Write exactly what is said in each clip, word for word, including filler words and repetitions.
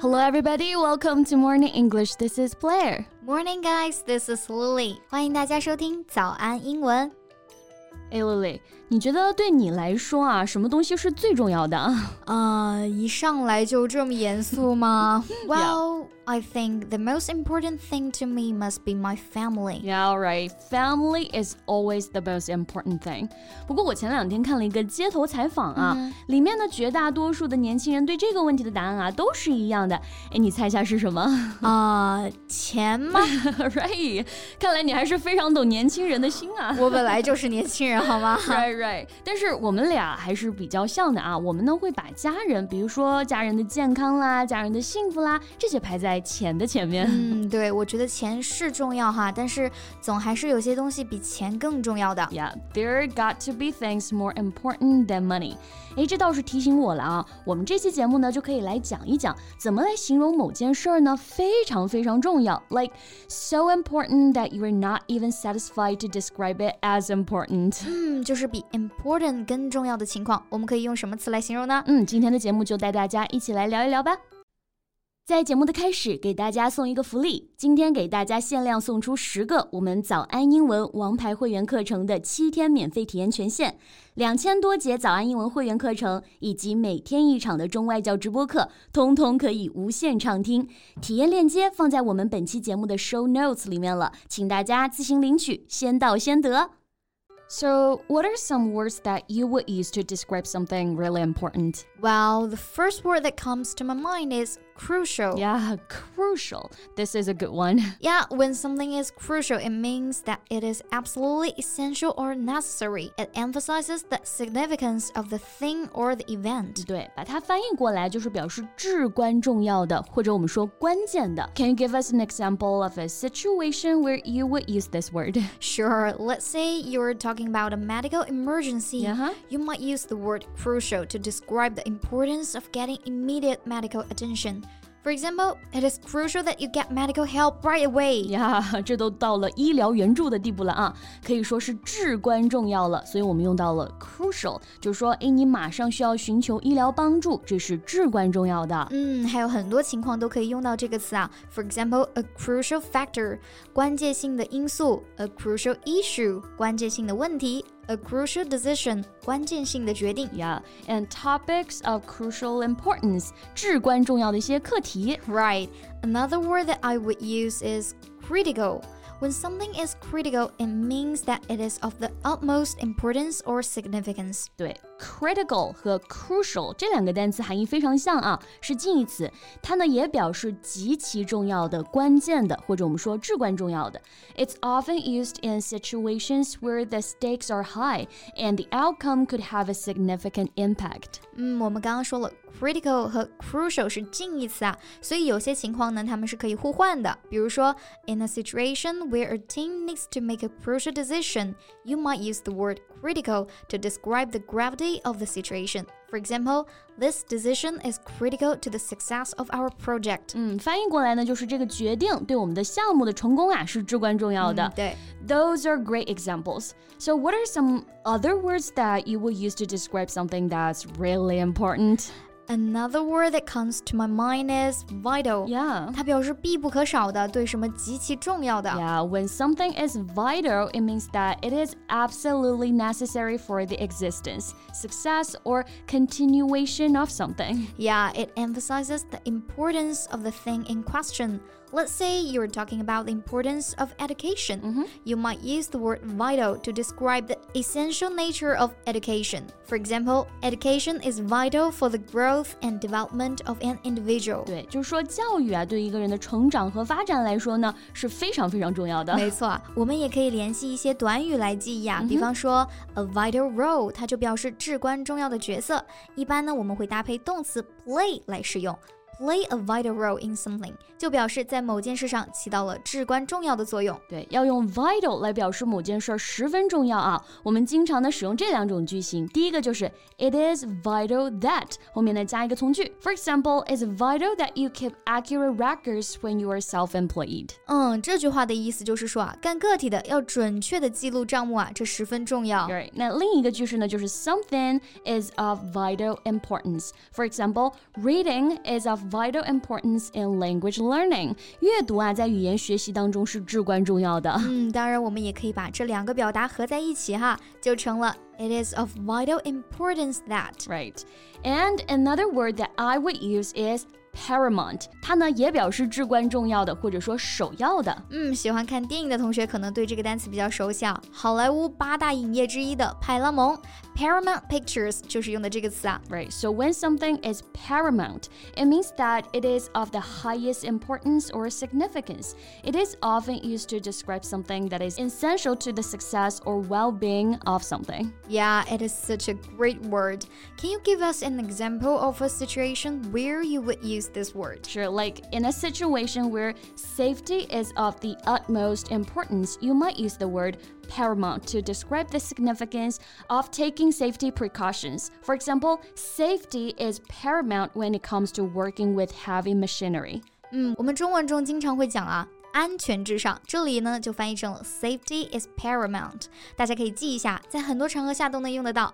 Hello, everybody. Welcome to Morning English. This is Blair. Morning, guys. This is Lily. 欢迎大家收听早安英文。哎 Lily, 你觉得对你来说啊，什么东西是最重要的啊？啊，一上来就这么严肃吗？ Well, I think the most important thing to me must be my family. Yeah, right. Family is always the most important thing. 不过我前两天看了一个街头采访啊， mm-hmm. 里面的绝大多数的年轻人对这个问题的答案啊都是一样的。哎，你猜一下是什么？啊、uh, ，钱吗？ Right. 看来你还是非常懂年轻人的心啊。我本来就是年轻人，好吗？ Right, right. 但是我们俩还是比较像的啊。我们呢会把家人，比如说家人的健康啦、家人的幸福啦，这些排在钱的前面。嗯，对，我觉得钱是重要哈，但是总还是有些东西比钱更重要的。Yeah, there got to be things more important than money. 哎，这倒是提醒我了啊。我们这期节目呢，就可以来讲一讲怎么来形容某件事呢非常非常重要。Like so important that you are not even satisfied to describe it as important. 嗯，就是比 important 更重要的情况，我们可以用什么词来形容呢？嗯，今天的节目就带大家一起来聊一聊吧。在节目的开始，给大家送一个福利。今天给大家限量送出十个我们早安英文王牌会员课程的七天免费体验权限，两千多节早安英文会员课程以及每天一场的中外教直播课，通通可以无限畅听。体验链接放在我们本期节目的 show notes 里面了，请大家自行领取，先到先得。So, what are some words that you would use to describe something really important? Well, the first word that comes to my mind is crucial. Yeah, crucial. This is a good one. Yeah, when something is crucial, it means that it is absolutely essential or necessary. It emphasizes the significance of the thing or the event. 对，把它翻译过来就是表示至关重要的，或者我们说关键的。Can you give us an example of a situation where you would use this word? Sure. Let's say you're talking.about a medical emergency, uh-huh. you might use the word crucial to describe the importance of getting immediate medical attention.For example, it is crucial that you get medical help right away. Yeah, 这都到了医疗援助的地步了啊，可以说是至关重要了，所以我们用到了 crucial， 就是说，哎，你马上需要寻求医疗帮助，这是至关重要的。嗯，还有很多情况都可以用到这个词啊。For example, a crucial factor， 关键性的因素 ；a crucial issue， 关键性的问题。A crucial decision, 关键性的决定。Yeah, and topics of crucial importance, 至关重要的一些课题。Right, another word that I would use is critical.When something is critical, it means that it is of the utmost importance or significance. 对 critical 和 crucial 这两个单词含义非常像啊，是近义词，它呢也表示极其重要的、关键的，或者我们说至关重要的。It's often used in situations where the stakes are high and the outcome could have a significant impact. 嗯，我们刚刚说了 critical 和 crucial 是近义词啊，所以有些情况呢，它们是可以互换的。比如说 in a situation.Where a team needs to make a crucial decision, you might use the word critical to describe the gravity of the situation. For example, this decision is critical to the success of our project. 嗯，翻译过来呢，就是这个决定对我们的项目的成功啊是至关重要的。嗯，对。Those are great examples. So what are some other words that you will use to describe something that's really important?Another word that comes to my mind is vital. Yeah. 它表示必不可少的，对什么极其重要的。Yeah, when something is vital, it means that it is absolutely necessary for the existence, success, or continuation of something. Yeah, it emphasizes the importance of the thing in question.Let's say you're talking about the importance of education. Mm-hmm. You might use the word vital to describe the essential nature of education. For example, education is vital for the growth and development of an individual. 对，就是说教育啊，对一个人的成长和发展来说呢，是非常非常重要的。没错，我们也可以联系一些短语来记忆啊， mm-hmm. 比方说 a vital role， 它就表示至关重要的角色。一般呢，我们会搭配动词 play 来使用。Play a vital role in something 就表示在某件事上起到了至关重要的作用。对，要用 vital 来表示某件事十分重要啊。我们经常的使用这两种句型，第一个就是 It is vital that 后面呢加一个从句。For example, it's vital that you keep accurate records when you are self-employed. 嗯，这句话的意思就是说啊，干个体的要准确的记录账目啊，这十分重要。Right. 那另一个句式呢，就是 Something is of vital importance. For example, reading is of vital importance in language learning. 阅读啊，在语言学习当中是至关重要的。嗯，当然我们也可以把这两个表达合在一起哈，就成了It is of vital importance that. Right. And another word that I would use is paramount. 它呢也表示至关重要的或者说首要的。嗯，喜欢看电影的同学可能对这个单词比较熟悉啊。好莱坞八大影业之一的派拉蒙 Paramount Pictures 就是用的这个词啊。Right. So when something is paramount, it means that it is of the highest importance or significance. It is often used to describe something that is essential to the success or well-being of something.Yeah, it is such a great word. Can you give us an example of a situation where you would use this word? Sure, like in a situation where safety is of the utmost importance, you might use the word paramount to describe the significance of taking safety precautions. For example, safety is paramount when it comes to working with heavy machinery. 嗯，我们中文中经常会讲啊。安全至上，这里呢就翻译成了 Safety is paramount. 大家可以记一下，在很多场合下都能用得到。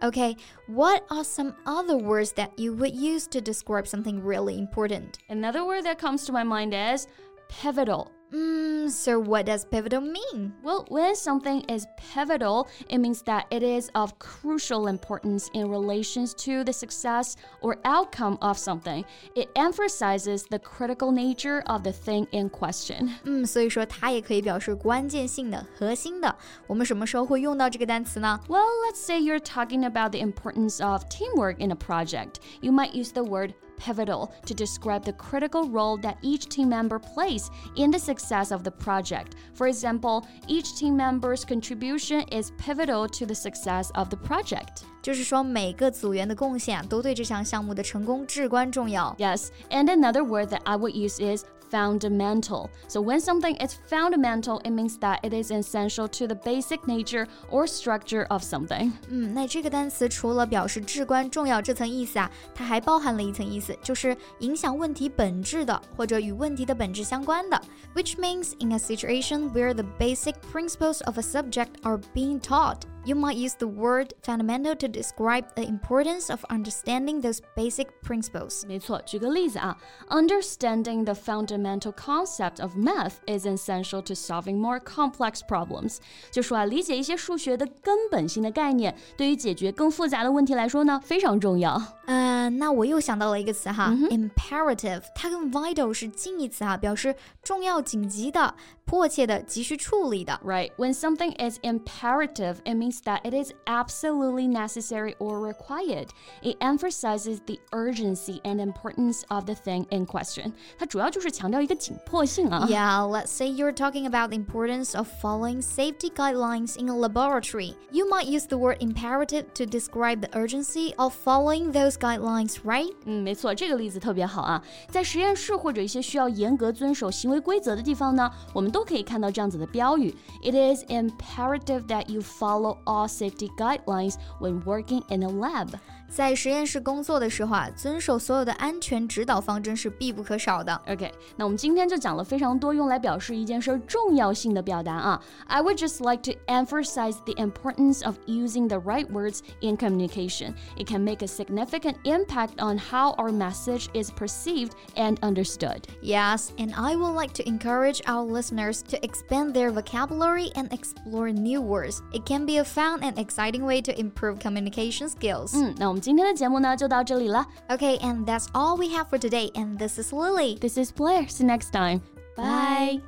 Okay, what are some other words that you would use to describe something really important? Another word that comes to my mind is pivotal.Mm, so what does pivotal mean? Well, when something is pivotal, it means that it is of crucial importance in relations to the success or outcome of something. It emphasizes the critical nature of the thing in question. 嗯，所以说它也可以表示关键性的、核心的。我们什么时候会用到这个单词呢？ Well, let's say you're talking about the importance of teamwork in a project. You might use the word pivotal to describe the critical role that each team member plays in the success of the project. For example, each team member's contribution is pivotal to the success of the project.就是说每个组员的贡献都对这项项目的成功至关重要。Yes, and another word that I would use is fundamental. So when something is fundamental, it means that it is essential to the basic nature or structure of something. 嗯，那这个单词除了表示至关重要这层意思啊，它还包含了一层意思，就是影响问题本质的，或者与问题的本质相关的。Which means in a situation where the basic principles of a subject are being taught.You might use the word fundamental to describe the importance of understanding those basic principles. 没错，举个例子啊 ，understanding the fundamental concept of math is essential to solving more complex problems. 就说啊，理解一些数学的根本性的概念，对于解决更复杂的问题来说呢，非常重要。呃，那我又想到了一个词哈、mm-hmm. ，imperative， 它跟 vital 是近义词啊，表示重要、紧急的、迫切的、急需处理的。Right, when something is imperative, it means.That it is absolutely necessary or required. It emphasizes the urgency and importance of the thing in question. 它主要就是强调一个紧迫性啊。Yeah, let's say you're talking about the importance of following safety guidelines in a laboratory. You might use the word imperative to describe the urgency of following those guidelines, right? 嗯，没错，这个例子特别好啊。在实验室或者一些需要严格遵守行为规则的地方呢，我们都可以看到这样子的标语。It is imperative that you follow.All safety guidelines when working in a lab. 在实验室工作的时候啊，遵守所有的安全指导方针是必不可少的。OK， 那我们今天就讲了非常多用来表示一件事重要性的表达啊。I would just like to emphasize the importance of using the right words in communication. It can make a significant impact on how our message is perceived and understood. Yes, and I would like to encourage our listeners to expand their vocabulary and explore new words. It can be a found an exciting way to improve communication skills. 嗯，那我们今天的节目呢就到这里了。Okay, and that's all we have for today. And this is Lily. This is Blair. See you next time. Bye.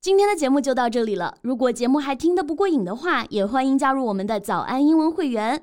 今天的节目就到这里了。如果节目还听得不过瘾的话，也欢迎加入我们的早安英文会员。